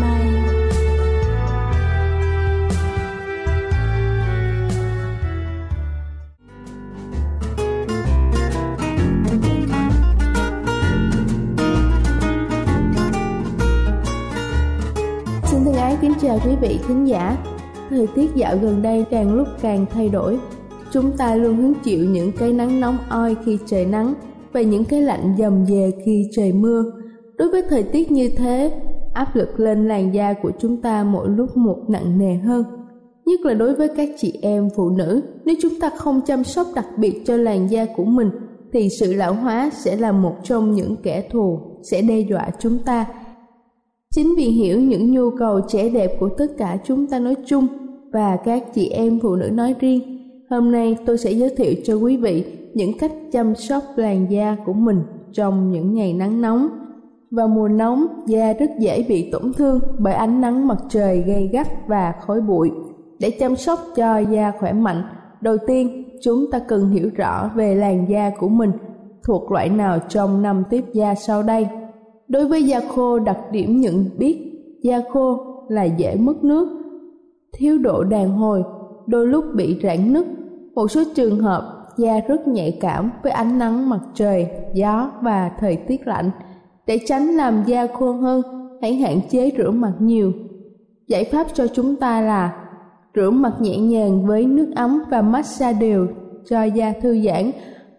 nay. Chào quý vị khán giả, thời tiết dạo gần đây càng lúc càng thay đổi. Chúng ta luôn hứng chịu những cái nắng nóng oi khi trời nắng và những cái lạnh dầm dề khi trời mưa. Đối với thời tiết như thế, áp lực lên làn da của chúng ta mỗi lúc một nặng nề hơn. Nhất là đối với các chị em phụ nữ, nếu chúng ta không chăm sóc đặc biệt cho làn da của mình, thì sự lão hóa sẽ là một trong những kẻ thù sẽ đe dọa chúng ta. Chính vì hiểu những nhu cầu trẻ đẹp của tất cả chúng ta nói chung và các chị em phụ nữ nói riêng, hôm nay tôi sẽ giới thiệu cho quý vị những cách chăm sóc làn da của mình trong những ngày nắng nóng. Vào mùa nóng, da rất dễ bị tổn thương bởi ánh nắng mặt trời gay gắt và khói bụi. Để chăm sóc cho da khỏe mạnh, đầu tiên chúng ta cần hiểu rõ về làn da của mình thuộc loại nào trong 5 tiếp da sau đây. Đối với da khô, đặc điểm nhận biết da khô là dễ mất nước, thiếu độ đàn hồi, đôi lúc bị rạn nứt. Một số trường hợp da rất nhạy cảm với ánh nắng mặt trời, gió và thời tiết lạnh. Để tránh làm da khô hơn, hãy hạn chế rửa mặt nhiều. Giải pháp cho chúng ta là rửa mặt nhẹ nhàng với nước ấm và massage đều cho da thư giãn.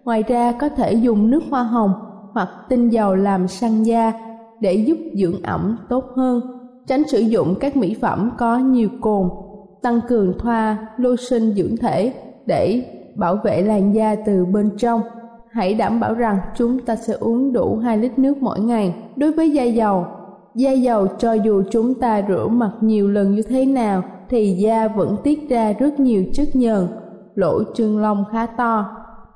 Ngoài ra có thể dùng nước hoa hồng hoặc tinh dầu làm săn da để giúp dưỡng ẩm tốt hơn. Tránh sử dụng các mỹ phẩm có nhiều cồn, tăng cường thoa lotion dưỡng thể để bảo vệ làn da từ bên trong. Hãy đảm bảo rằng chúng ta sẽ uống đủ 2 lít nước mỗi ngày. Đối với da dầu cho dù chúng ta rửa mặt nhiều lần như thế nào thì da vẫn tiết ra rất nhiều chất nhờn, lỗ chân lông khá to,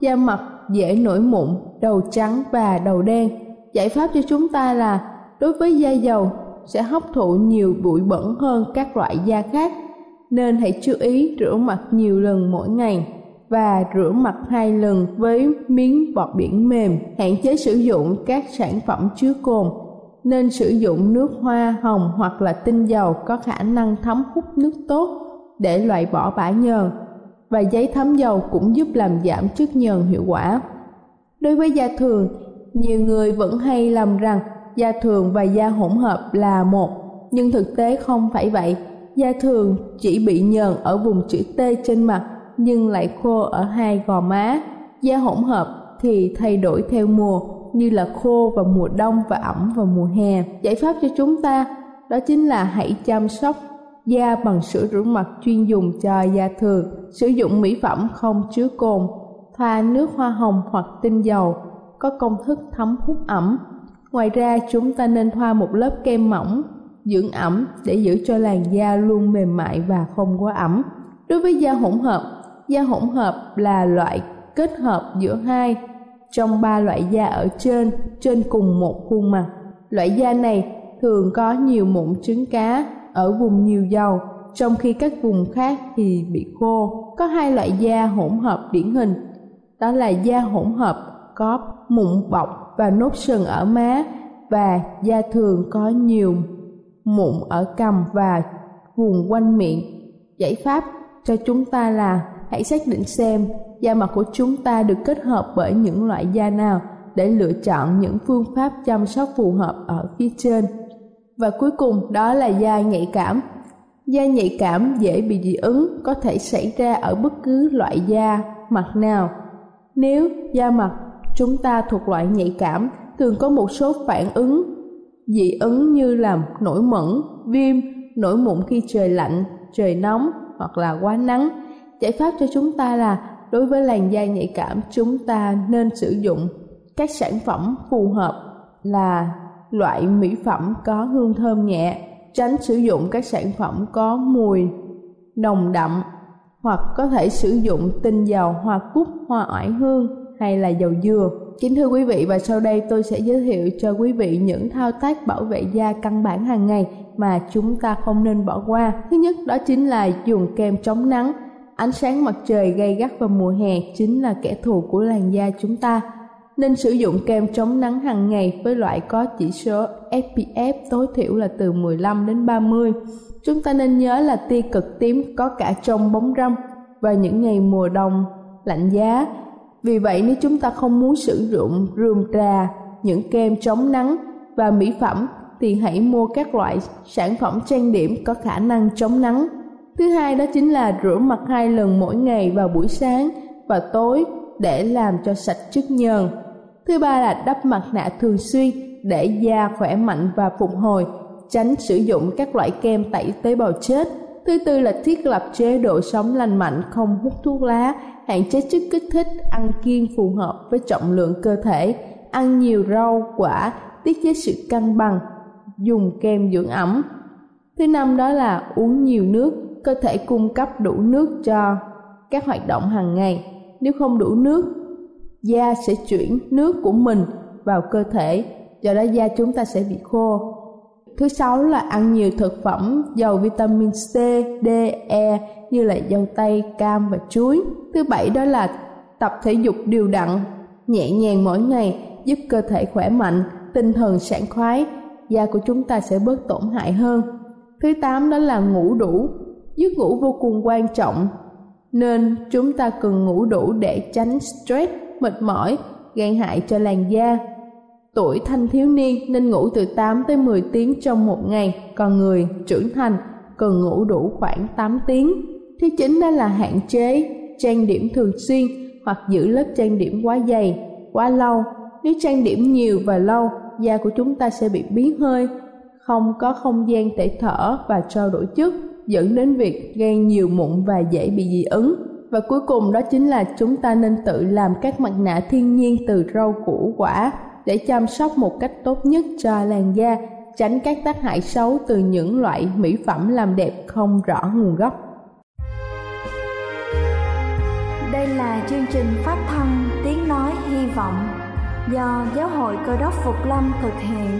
da mặt dễ nổi mụn, đầu trắng và đầu đen. Giải pháp cho chúng ta là đối với da dầu sẽ hấp thụ nhiều bụi bẩn hơn các loại da khác, nên hãy chú ý rửa mặt nhiều lần mỗi ngày và rửa mặt 2 lần với miếng bọt biển mềm. Hạn chế sử dụng các sản phẩm chứa cồn, nên sử dụng nước hoa hồng hoặc là tinh dầu có khả năng thấm hút nước tốt để loại bỏ bã nhờn, và giấy thấm dầu cũng giúp làm giảm chất nhờn hiệu quả. Đối với da thường, nhiều người vẫn hay lầm rằng da thường và da hỗn hợp là một, nhưng thực tế không phải vậy. Da thường chỉ bị nhờn ở vùng chữ T trên mặt nhưng lại khô ở 2 gò má. Da hỗn hợp thì thay đổi theo mùa, như là khô vào mùa đông và ẩm vào mùa hè. Giải pháp cho chúng ta đó chính là hãy chăm sóc da bằng sữa rửa mặt chuyên dùng cho da thường, sử dụng mỹ phẩm không chứa cồn, thoa nước hoa hồng hoặc tinh dầu có công thức thấm hút ẩm. Ngoài ra chúng ta nên thoa một lớp kem mỏng dưỡng ẩm để giữ cho làn da luôn mềm mại và không quá ẩm. Đối với da hỗn hợp là loại kết hợp giữa 2 trong 3 loại da ở trên cùng một khuôn mặt. Loại da này thường có nhiều mụn trứng cá ở vùng nhiều dầu trong khi các vùng khác thì bị khô. Có hai loại da hỗn hợp điển hình, đó là da hỗn hợp có mụn bọc và nốt sừng ở má, và da thường có nhiều mụn ở cằm và vùng quanh miệng. Giải pháp cho chúng ta là hãy xác định xem da mặt của chúng ta được kết hợp bởi những loại da nào để lựa chọn những phương pháp chăm sóc phù hợp ở phía trên. Và cuối cùng đó là da nhạy cảm. Da nhạy cảm dễ bị dị ứng, có thể xảy ra ở bất cứ loại da mặt nào. Nếu da mặt chúng ta thuộc loại nhạy cảm, thường có một số phản ứng dị ứng như là nổi mẩn, viêm, nổi mụn khi trời lạnh, trời nóng hoặc là quá nắng. Giải pháp cho chúng ta là đối với làn da nhạy cảm, chúng ta nên sử dụng các sản phẩm phù hợp là loại mỹ phẩm có hương thơm nhẹ, tránh sử dụng các sản phẩm có mùi nồng đậm, hoặc có thể sử dụng tinh dầu hoa cúc, hoa oải hương hay là dầu dừa. Kính thưa quý vị, và sau đây tôi sẽ giới thiệu cho quý vị những thao tác bảo vệ da căn bản hàng ngày mà chúng ta không nên bỏ qua. Thứ nhất đó chính là dùng kem chống nắng. Ánh sáng mặt trời gay gắt vào mùa hè chính là kẻ thù của làn da chúng ta. Nên sử dụng kem chống nắng hàng ngày với loại có chỉ số SPF tối thiểu là từ 15 đến 30. Chúng ta nên nhớ là tia cực tím có cả trong bóng râm và những ngày mùa đông lạnh giá. Vì vậy nếu chúng ta không muốn sử dụng rườm rà những kem chống nắng và mỹ phẩm thì hãy mua các loại sản phẩm trang điểm có khả năng chống nắng. Thứ hai đó chính là rửa mặt 2 lần mỗi ngày vào buổi sáng và tối để làm cho sạch chất nhờn. Thứ ba là đắp mặt nạ thường xuyên để da khỏe mạnh và phục hồi, tránh sử dụng các loại kem tẩy tế bào chết. Thứ tư là thiết lập chế độ sống lành mạnh, không hút thuốc lá, hạn chế chất kích thích, ăn kiêng phù hợp với trọng lượng cơ thể, ăn nhiều rau quả, tiết chế sự cân bằng, dùng kem dưỡng ẩm. Thứ năm đó là uống nhiều nước, cơ thể cung cấp đủ nước cho các hoạt động hàng ngày. Nếu không đủ nước, da sẽ chuyển nước của mình vào cơ thể, do đó da chúng ta sẽ bị khô. Thứ sáu là ăn nhiều thực phẩm giàu vitamin C, D, E như là dâu tây, cam và chuối. Thứ bảy đó là tập thể dục đều đặn, nhẹ nhàng mỗi ngày, giúp cơ thể khỏe mạnh, tinh thần sảng khoái, da của chúng ta sẽ bớt tổn hại hơn. Thứ tám đó là ngủ đủ. Giấc ngủ vô cùng quan trọng, nên chúng ta cần ngủ đủ để tránh stress, mệt mỏi, gây hại cho làn da. Tuổi thanh thiếu niên nên ngủ từ 8 tới 10 tiếng trong một ngày, còn người trưởng thành cần ngủ đủ khoảng 8 tiếng. Thứ 9 đó là hạn chế trang điểm thường xuyên hoặc giữ lớp trang điểm quá dày, quá lâu. Nếu trang điểm nhiều và lâu, da của chúng ta sẽ bị bí hơi, không có không gian để thở và trao đổi chất, dẫn đến việc gây nhiều mụn và dễ bị dị ứng. Và cuối cùng đó chính là chúng ta nên tự làm các mặt nạ thiên nhiên từ rau củ quả để chăm sóc một cách tốt nhất cho làn da, tránh các tác hại xấu từ những loại mỹ phẩm làm đẹp không rõ nguồn gốc. Đây là chương trình phát thanh Tiếng nói hy vọng do Giáo hội Cơ đốc Phục Lâm thực hiện.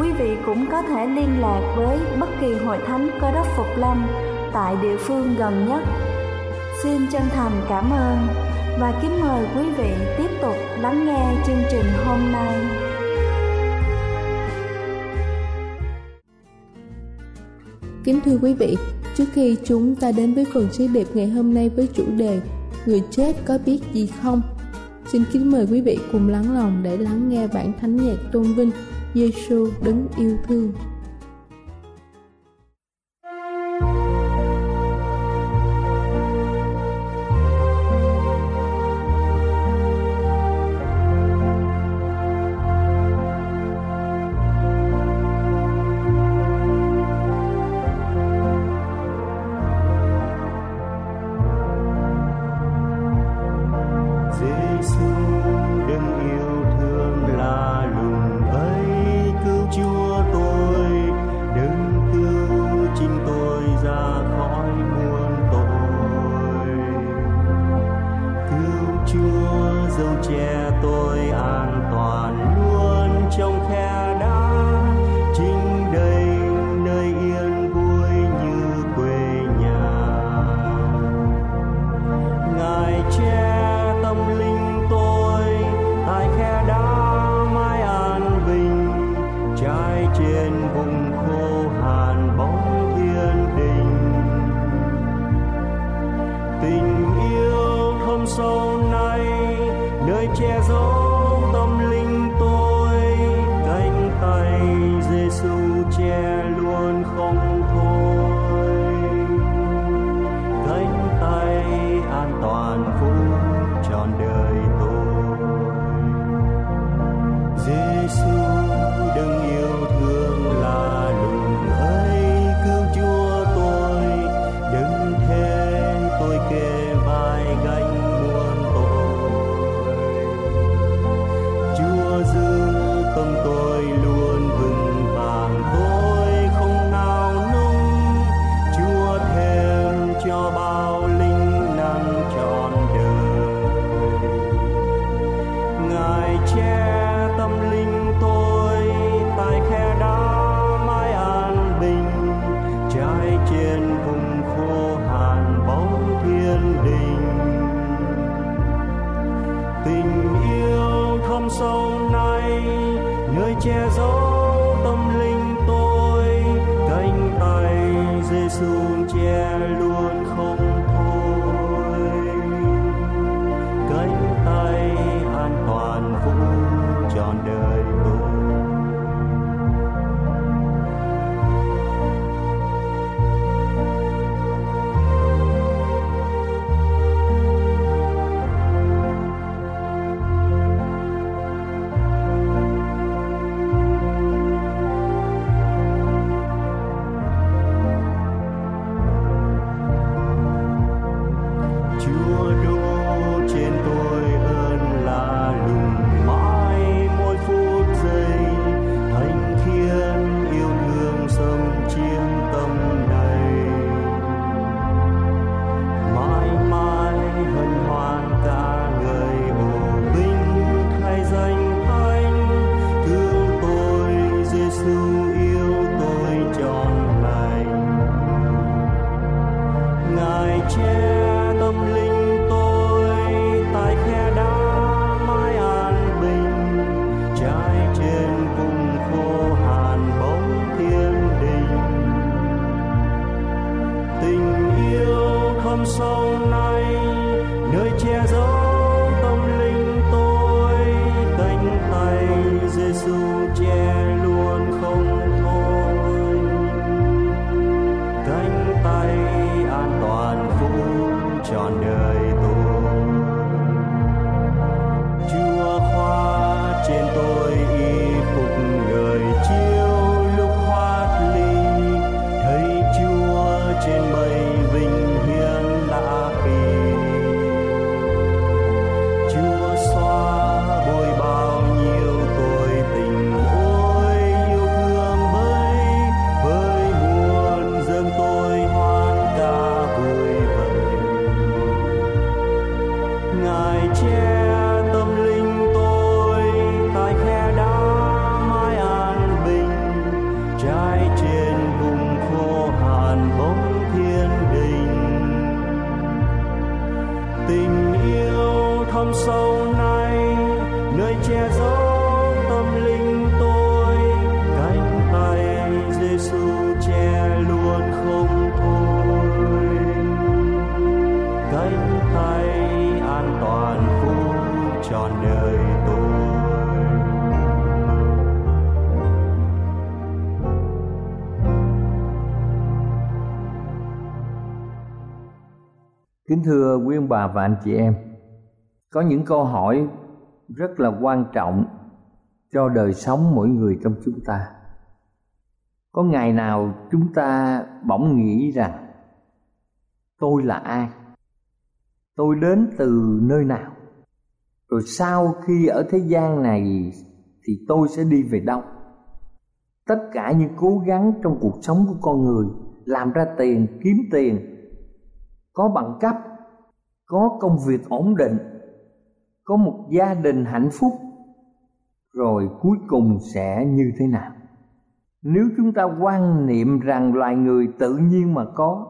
quý vị cũng có thể liên lạc với bất kỳ hội thánh Cơ đốc Phục Lâm tại địa phương gần nhất. Xin chân thành cảm ơn và kính mời quý vị tiếp tục lắng nghe chương trình hôm nay. Kính thưa quý vị, trước khi chúng ta đến với phần sứ điệp ngày hôm nay với chủ đề Người chết có biết gì không? Xin kính mời quý vị cùng lắng lòng để lắng nghe bản thánh nhạc tôn vinh Giê-xu đấng yêu thương. dâu che tôi an toàn luôn trong khe đá chính đây nơi yên vui như quê nhà. Ngài che tâm linh tôi tại khe đá mãi an bình, trái trên vùng khô hàn bóng thiên đình. Tình yêu thâm sâu nay nơi che giấu tâm linh tôi, cánh tay Giêsu che luôn không thôi, cánh tay an toàn phúc trọn đời tôi. Giêsu đừng yêu thương là lùng hãy cứu chúa tôi, đừng thế tôi kề vai gánh muôn tội. Chúa giữ tâm tôi luôn vững vàng, tôi không nao núng. Chúa thêm cho bao linh năng trọn đời. Ngài che tâm linh tôi tại khe đá mãi an bình, trái trên vùng khô hàn bóng thiên đình. Tình yêu thâm sâu nay nơi che giấu tâm linh tôi, cánh tay Giêsu che luôn không thôi, cánh tay an toàn phúc trọn đời tôi. Kính thưa quý ông bà và anh chị em, có những câu hỏi rất là quan trọng cho đời sống mỗi người trong chúng ta. Có ngày nào chúng ta bỗng nghĩ rằng tôi là ai? Tôi đến từ nơi nào? Rồi sau khi ở thế gian này thì tôi sẽ đi về đâu? Tất cả những cố gắng trong cuộc sống của con người, làm ra tiền, kiếm tiền, có bằng cấp, có công việc ổn định, có một gia đình hạnh phúc, rồi cuối cùng sẽ như thế nào? Nếu chúng ta quan niệm rằng loài người tự nhiên mà có,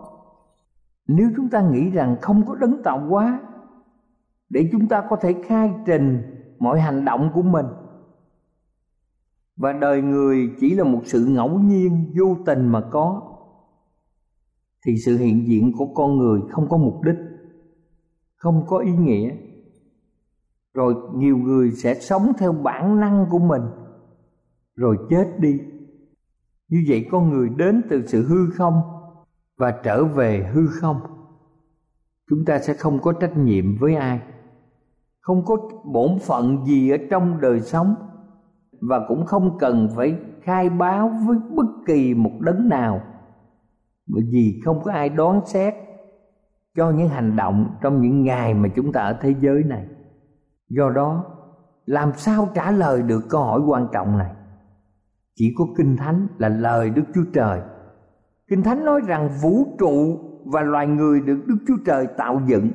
nếu chúng ta nghĩ rằng không có đấng tạo hóa để chúng ta có thể khai trình mọi hành động của mình, và đời người chỉ là một sự ngẫu nhiên vô tình mà có, thì sự hiện diện của con người không có mục đích, không có ý nghĩa. Rồi nhiều người sẽ sống theo bản năng của mình rồi chết đi. Như vậy con người đến từ sự hư không và trở về hư không. Chúng ta sẽ không có trách nhiệm với ai, không có bổn phận gì ở trong đời sống, và cũng không cần phải khai báo với bất kỳ một đấng nào, bởi vì không có ai đoán xét cho những hành động trong những ngày mà chúng ta ở thế giới này. Do đó, làm sao trả lời được câu hỏi quan trọng này? Chỉ có Kinh Thánh là lời Đức Chúa Trời. Kinh Thánh nói rằng vũ trụ và loài người được Đức Chúa Trời tạo dựng.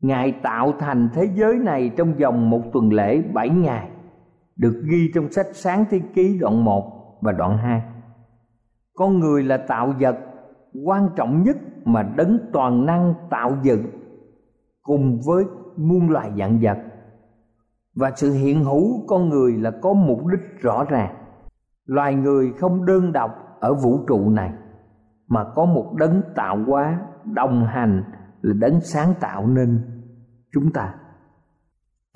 Ngài tạo thành thế giới này trong vòng một tuần lễ 7 ngày, được ghi trong sách Sáng Thế Ký đoạn 1 và đoạn 2. Con người là tạo vật quan trọng nhất mà Đấng toàn năng tạo dựng cùng với muôn loài vạn vật. Và sự hiện hữu của con người là có mục đích rõ ràng. Loài người không đơn độc ở vũ trụ này, mà có một đấng tạo hóa đồng hành, là đấng sáng tạo nên chúng ta.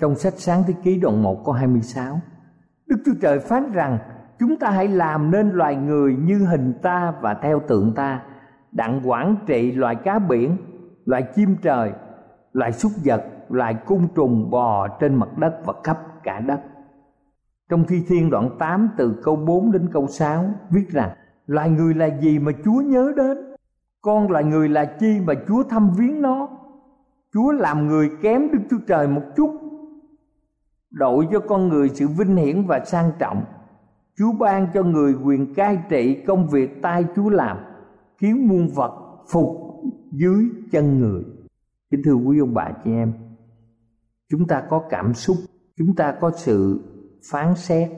Trong sách Sáng Thế Ký đoạn 1 câu 26, Đức Chúa Trời phán rằng: chúng ta hãy làm nên loài người như hình ta và theo tượng ta, đặng quản trị loài cá biển, loài chim trời, loài súc vật, loài côn trùng bò trên mặt đất và khắp cả đất. Trong Thi Thiên đoạn 8 từ câu 4 đến câu 6 viết rằng: loài người là gì mà Chúa nhớ đến? Con loài người là chi mà Chúa thăm viếng nó? Chúa làm người kém Đức Chúa Trời một chút, đội cho con người sự vinh hiển và sang trọng. Chúa ban cho người quyền cai trị công việc tay Chúa làm, khiến muôn vật phục dưới chân người. Kính thưa quý ông bà chị em, chúng ta có cảm xúc, chúng ta có sự phán xét,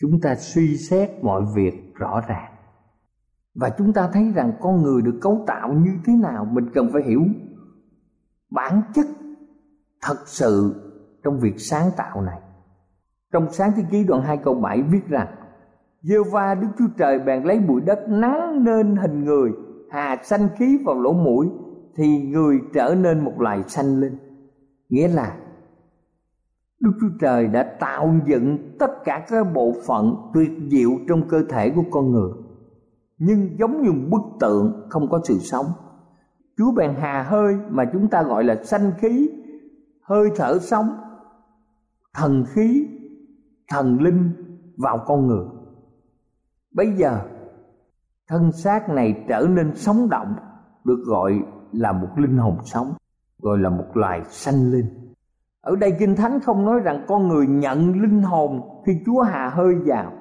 chúng ta suy xét mọi việc rõ ràng. Và chúng ta thấy rằng con người được cấu tạo như thế nào, mình cần phải hiểu bản chất thật sự trong việc sáng tạo này. Trong Sáng Thế Ký đoạn 2 câu 7 viết rằng: Giê-hô-va Đức Chúa Trời bèn lấy bụi đất nắng nên hình người, hà sanh khí vào lỗ mũi, thì người trở nên một loài sanh linh. Nghĩa là Đức Chúa Trời đã tạo dựng tất cả các bộ phận tuyệt diệu trong cơ thể của con người, nhưng giống như bức tượng không có sự sống. Chúa bèn hà hơi mà chúng ta gọi là sanh khí, hơi thở sống, thần khí, thần linh vào con người. Bây giờ thân xác này trở nên sống động, được gọi là một linh hồn sống, gọi là một loài sanh linh. Ở đây Kinh Thánh không nói rằng con người nhận linh hồn khi Chúa hà hơi vào,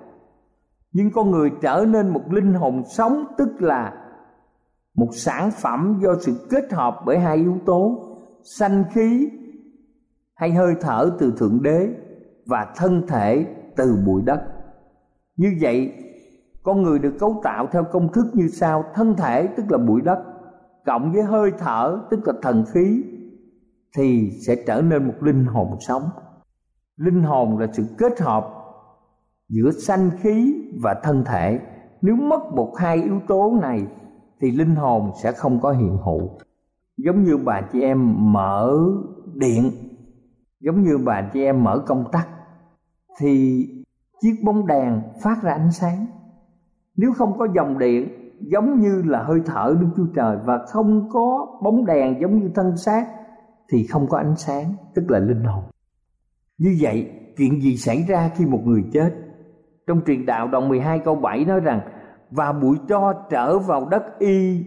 nhưng con người trở nên một linh hồn sống, tức là một sản phẩm do sự kết hợp bởi hai yếu tố: sanh khí hay hơi thở từ Thượng Đế và thân thể từ bụi đất. Như vậy, con người được cấu tạo theo công thức như sau: thân thể tức là bụi đất cộng với hơi thở tức là thần khí thì sẽ trở nên một linh hồn sống. Linh hồn là sự kết hợp giữa sanh khí và thân thể. Nếu mất một hai yếu tố này thì linh hồn sẽ không có hiện hữu. Giống như bà chị em mở điện, giống như bà chị em mở công tắc thì chiếc bóng đèn phát ra ánh sáng. Nếu không có dòng điện giống như là hơi thở Đức Chúa Trời và không có bóng đèn giống như thân xác thì không có ánh sáng, tức là linh hồn. Như vậy, chuyện gì xảy ra khi một người chết? Trong Truyền Đạo đoạn 12 câu 7 nói rằng: và bụi tro trở vào đất y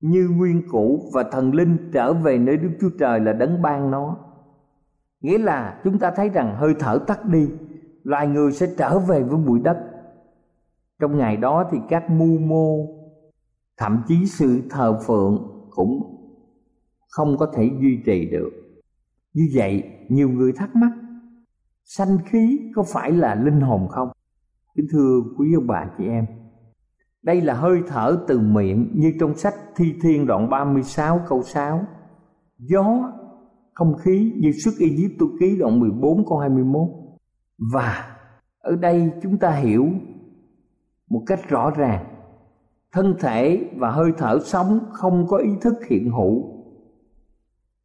như nguyên cũ, và thần linh trở về nơi Đức Chúa Trời là đấng ban nó. Nghĩa là chúng ta thấy rằng hơi thở tắt đi, loài người sẽ trở về với bụi đất. Trong ngày đó thì các mưu mô, thậm chí sự thờ phượng cũng không có thể duy trì được. Như vậy nhiều người thắc mắc, sanh khí có phải là linh hồn không? Kính thưa quý ông bà chị em, đây là hơi thở từ miệng, như trong sách Thi Thiên đoạn 36 câu 6, gió, không khí như xuất Ai Cập Tô Ký đoạn 14 câu 21. Và ở đây chúng ta hiểu một cách rõ ràng, thân thể và hơi thở sống không có ý thức hiện hữu.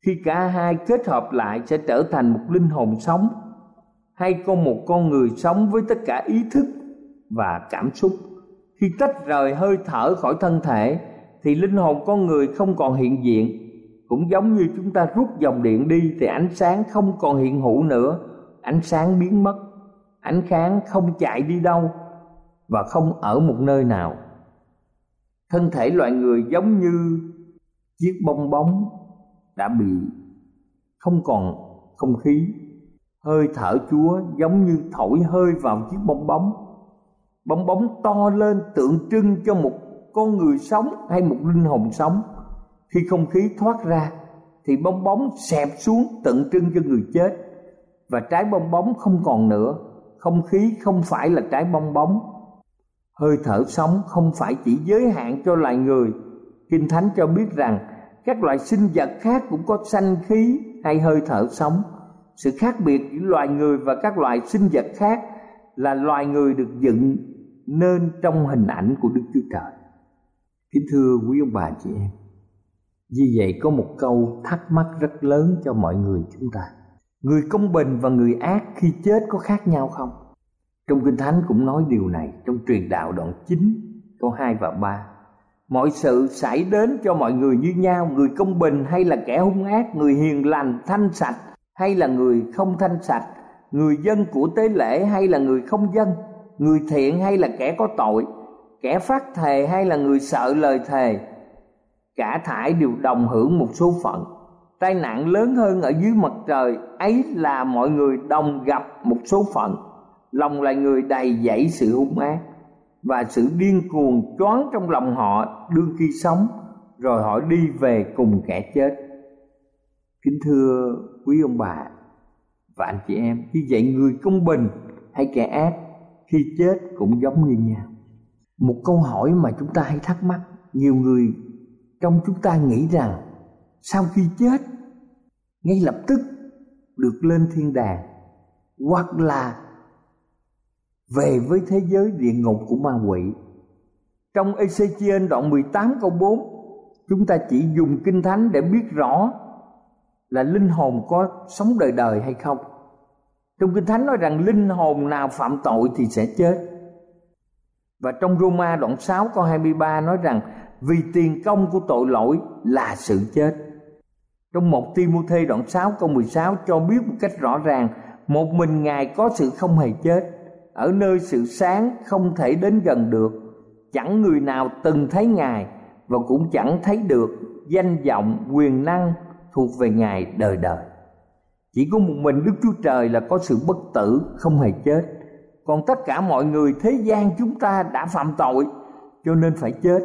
Khi cả hai kết hợp lại sẽ trở thành một linh hồn sống, hay có một con người sống với tất cả ý thức và cảm xúc. Khi tách rời hơi thở khỏi thân thể thì linh hồn con người không còn hiện diện. Cũng giống như chúng ta rút dòng điện đi thì ánh sáng không còn hiện hữu nữa, ánh sáng biến mất, ánh sáng không chạy đi đâu và không ở một nơi nào. Thân thể loài người giống như chiếc bong bóng đã bị không còn không khí. Hơi thở Chúa giống như thổi hơi vào chiếc bong bóng. Bong bóng to lên tượng trưng cho một con người sống hay một linh hồn sống. Khi không khí thoát ra thì bong bóng xẹp xuống tượng trưng cho người chết, và trái bong bóng không còn nữa. Không khí không phải là trái bong bóng. Hơi thở sống không phải chỉ giới hạn cho loài người. Kinh Thánh cho biết rằng các loài sinh vật khác cũng có sanh khí hay hơi thở sống. Sự khác biệt giữa loài người và các loài sinh vật khác là loài người được dựng nên trong hình ảnh của Đức Chúa Trời. Kính thưa quý ông bà chị em, vì vậy có một câu thắc mắc rất lớn cho mọi người chúng ta: người công bình và người ác khi chết có khác nhau không? Trong Kinh Thánh cũng nói điều này, trong Truyền Đạo đoạn 9 câu 2 và 3. Mọi sự xảy đến cho mọi người như nhau, người công bình hay là kẻ hung ác, người hiền lành thanh sạch hay là người không thanh sạch, người dân của tế lễ hay là người không dân, người thiện hay là kẻ có tội, kẻ phát thề hay là người sợ lời thề, cả thảy đều đồng hưởng một số phận. Tai nạn lớn hơn ở dưới mặt trời ấy là mọi người đồng gặp một số phận. Lòng loài người đầy dẫy sự hung ác, và sự điên cuồng choáng trong lòng họ đương khi sống, rồi họ đi về cùng kẻ chết. Kính thưa quý ông bà và anh chị em, như vậy người công bình hay kẻ ác khi chết cũng giống như nhau. Một câu hỏi mà chúng ta hay thắc mắc, nhiều người trong chúng ta nghĩ rằng sau khi chết ngay lập tức được lên thiên đàng, hoặc là về với thế giới địa ngục của ma quỷ. Trong Ê-xê-chiên đoạn 18 câu 4, chúng ta chỉ dùng Kinh Thánh để biết rõ là linh hồn có sống đời đời hay không. Trong Kinh Thánh nói rằng linh hồn nào phạm tội thì sẽ chết. Và trong Roma đoạn 6 câu 23 nói rằng vì tiền công của tội lỗi là sự chết. Trong 1 Ti-mô-thê đoạn 6 câu 16 cho biết một cách rõ ràng, một mình Ngài có sự không hề chết, ở nơi sự sáng không thể đến gần được, chẳng người nào từng thấy Ngài và cũng chẳng thấy được, danh vọng quyền năng thuộc về Ngài đời đời. Chỉ có một mình Đức Chúa Trời là có sự bất tử không hề chết. Còn tất cả mọi người thế gian chúng ta đã phạm tội cho nên phải chết.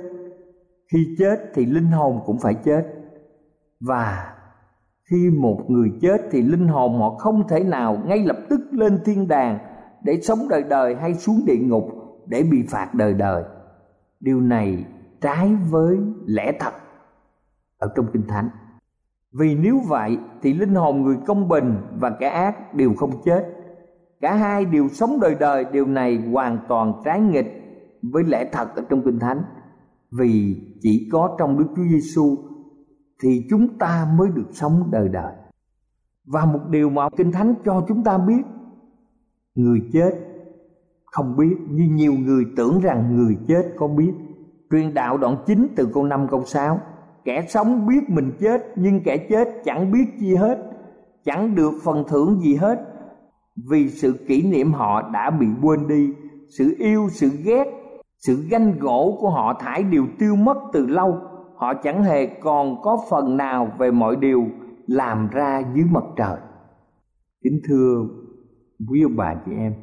Khi chết thì linh hồn cũng phải chết. Và khi một người chết thì linh hồn họ không thể nào ngay lập tức lên thiên đàng để sống đời đời hay xuống địa ngục để bị phạt đời đời. Điều này trái với lẽ thật ở trong Kinh Thánh. Vì nếu vậy thì linh hồn người công bình và kẻ ác đều không chết, cả hai đều sống đời đời. Điều này hoàn toàn trái nghịch với lẽ thật ở trong Kinh Thánh, vì chỉ có trong Đức Chúa Giêsu thì chúng ta mới được sống đời đời. Và một điều mà Kinh Thánh cho chúng ta biết, người chết không biết, như nhiều người tưởng rằng người chết có biết. Truyền Đạo đoạn 9 từ câu 5 câu 6, kẻ sống biết mình chết, nhưng kẻ chết chẳng biết gì hết, chẳng được phần thưởng gì hết, vì sự kỷ niệm họ đã bị quên đi. Sự yêu, sự ghét, sự ganh gỗ của họ thải đều tiêu mất từ lâu. Họ chẳng hề còn có phần nào về mọi điều làm ra dưới mặt trời. Kính thưa quý ông bà chị em,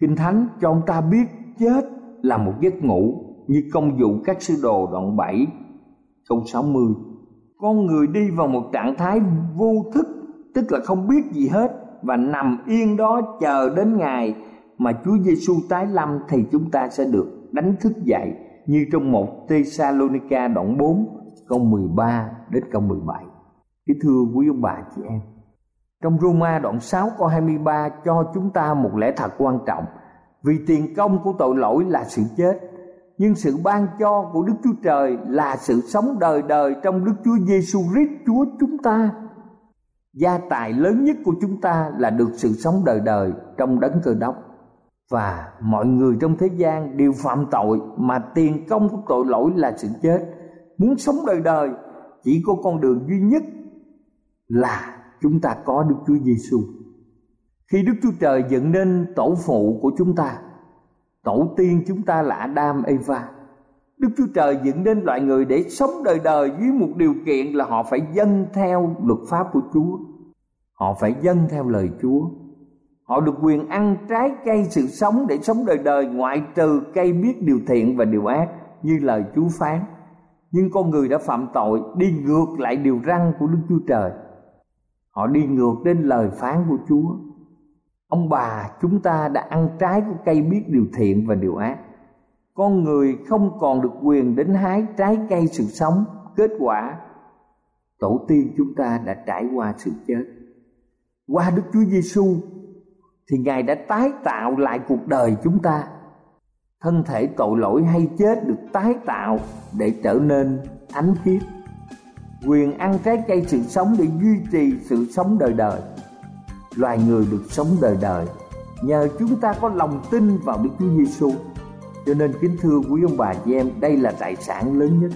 Kinh Thánh cho ông ta biết chết là một giấc ngủ, như Công vụ các sứ đồ đoạn 7 câu 60. Con người đi vào một trạng thái vô thức tức là không biết gì hết, và nằm yên đó chờ đến ngày mà Chúa Giêsu tái lâm thì chúng ta sẽ được đánh thức dậy, như trong 1 Thê-sa-lô-ni-ca đoạn 4 câu 13 đến câu 17. Kính thưa quý ông bà chị em, trong Roma đoạn 6 câu 23 cho chúng ta một lẽ thật quan trọng. Vì tiền công của tội lỗi là sự chết, nhưng sự ban cho của Đức Chúa Trời là sự sống đời đời trong Đức Chúa Giêsu Christ Chúa chúng ta. Gia tài lớn nhất của chúng ta là được sự sống đời đời trong Đấng Cơ Đốc. Và mọi người trong thế gian đều phạm tội, mà tiền công của tội lỗi là sự chết. Muốn sống đời đời chỉ có con đường duy nhất là chúng ta có Đức Chúa Giêsu. Khi Đức Chúa Trời dựng nên tổ phụ của chúng ta, tổ tiên chúng ta là Adam Eva, Đức Chúa Trời dựng nên loài người để sống đời đời với một điều kiện là họ phải dâng theo luật pháp của Chúa, họ phải dâng theo lời Chúa. Họ được quyền ăn trái cây sự sống để sống đời đời, ngoại trừ cây biết điều thiện và điều ác như lời Chúa phán. Nhưng con người đã phạm tội, đi ngược lại điều răn của Đức Chúa Trời. Họ đi ngược đến lời phán của Chúa. Ông bà chúng ta đã ăn trái của cây biết điều thiện và điều ác. Con người không còn được quyền đến hái trái cây sự sống. Kết quả, tổ tiên chúng ta đã trải qua sự chết. Qua Đức Chúa Giêsu thì Ngài đã tái tạo lại cuộc đời chúng ta. Thân thể tội lỗi hay chết được tái tạo để trở nên thánh khiết. Quyền ăn trái cây sự sống để duy trì sự sống đời đời. Loài người được sống đời đời nhờ chúng ta có lòng tin vào Đức Chúa Giêsu. Cho nên kính thưa quý ông bà chị em, đây là tài sản lớn nhất.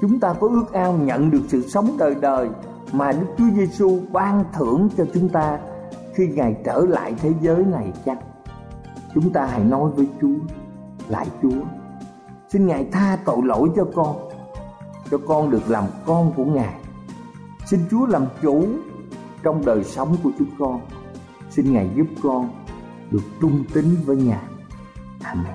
Chúng ta có ước ao nhận được sự sống đời đời mà Đức Chúa Giêsu ban thưởng cho chúng ta khi Ngài trở lại thế giới này chăng? Chúng ta hãy nói với Chúa: Lạy Chúa, xin Ngài tha tội lỗi cho con được làm con của Ngài. Xin Chúa làm chủ trong đời sống của chúng con. Xin Ngài giúp con được trung tín với Ngài. Amen.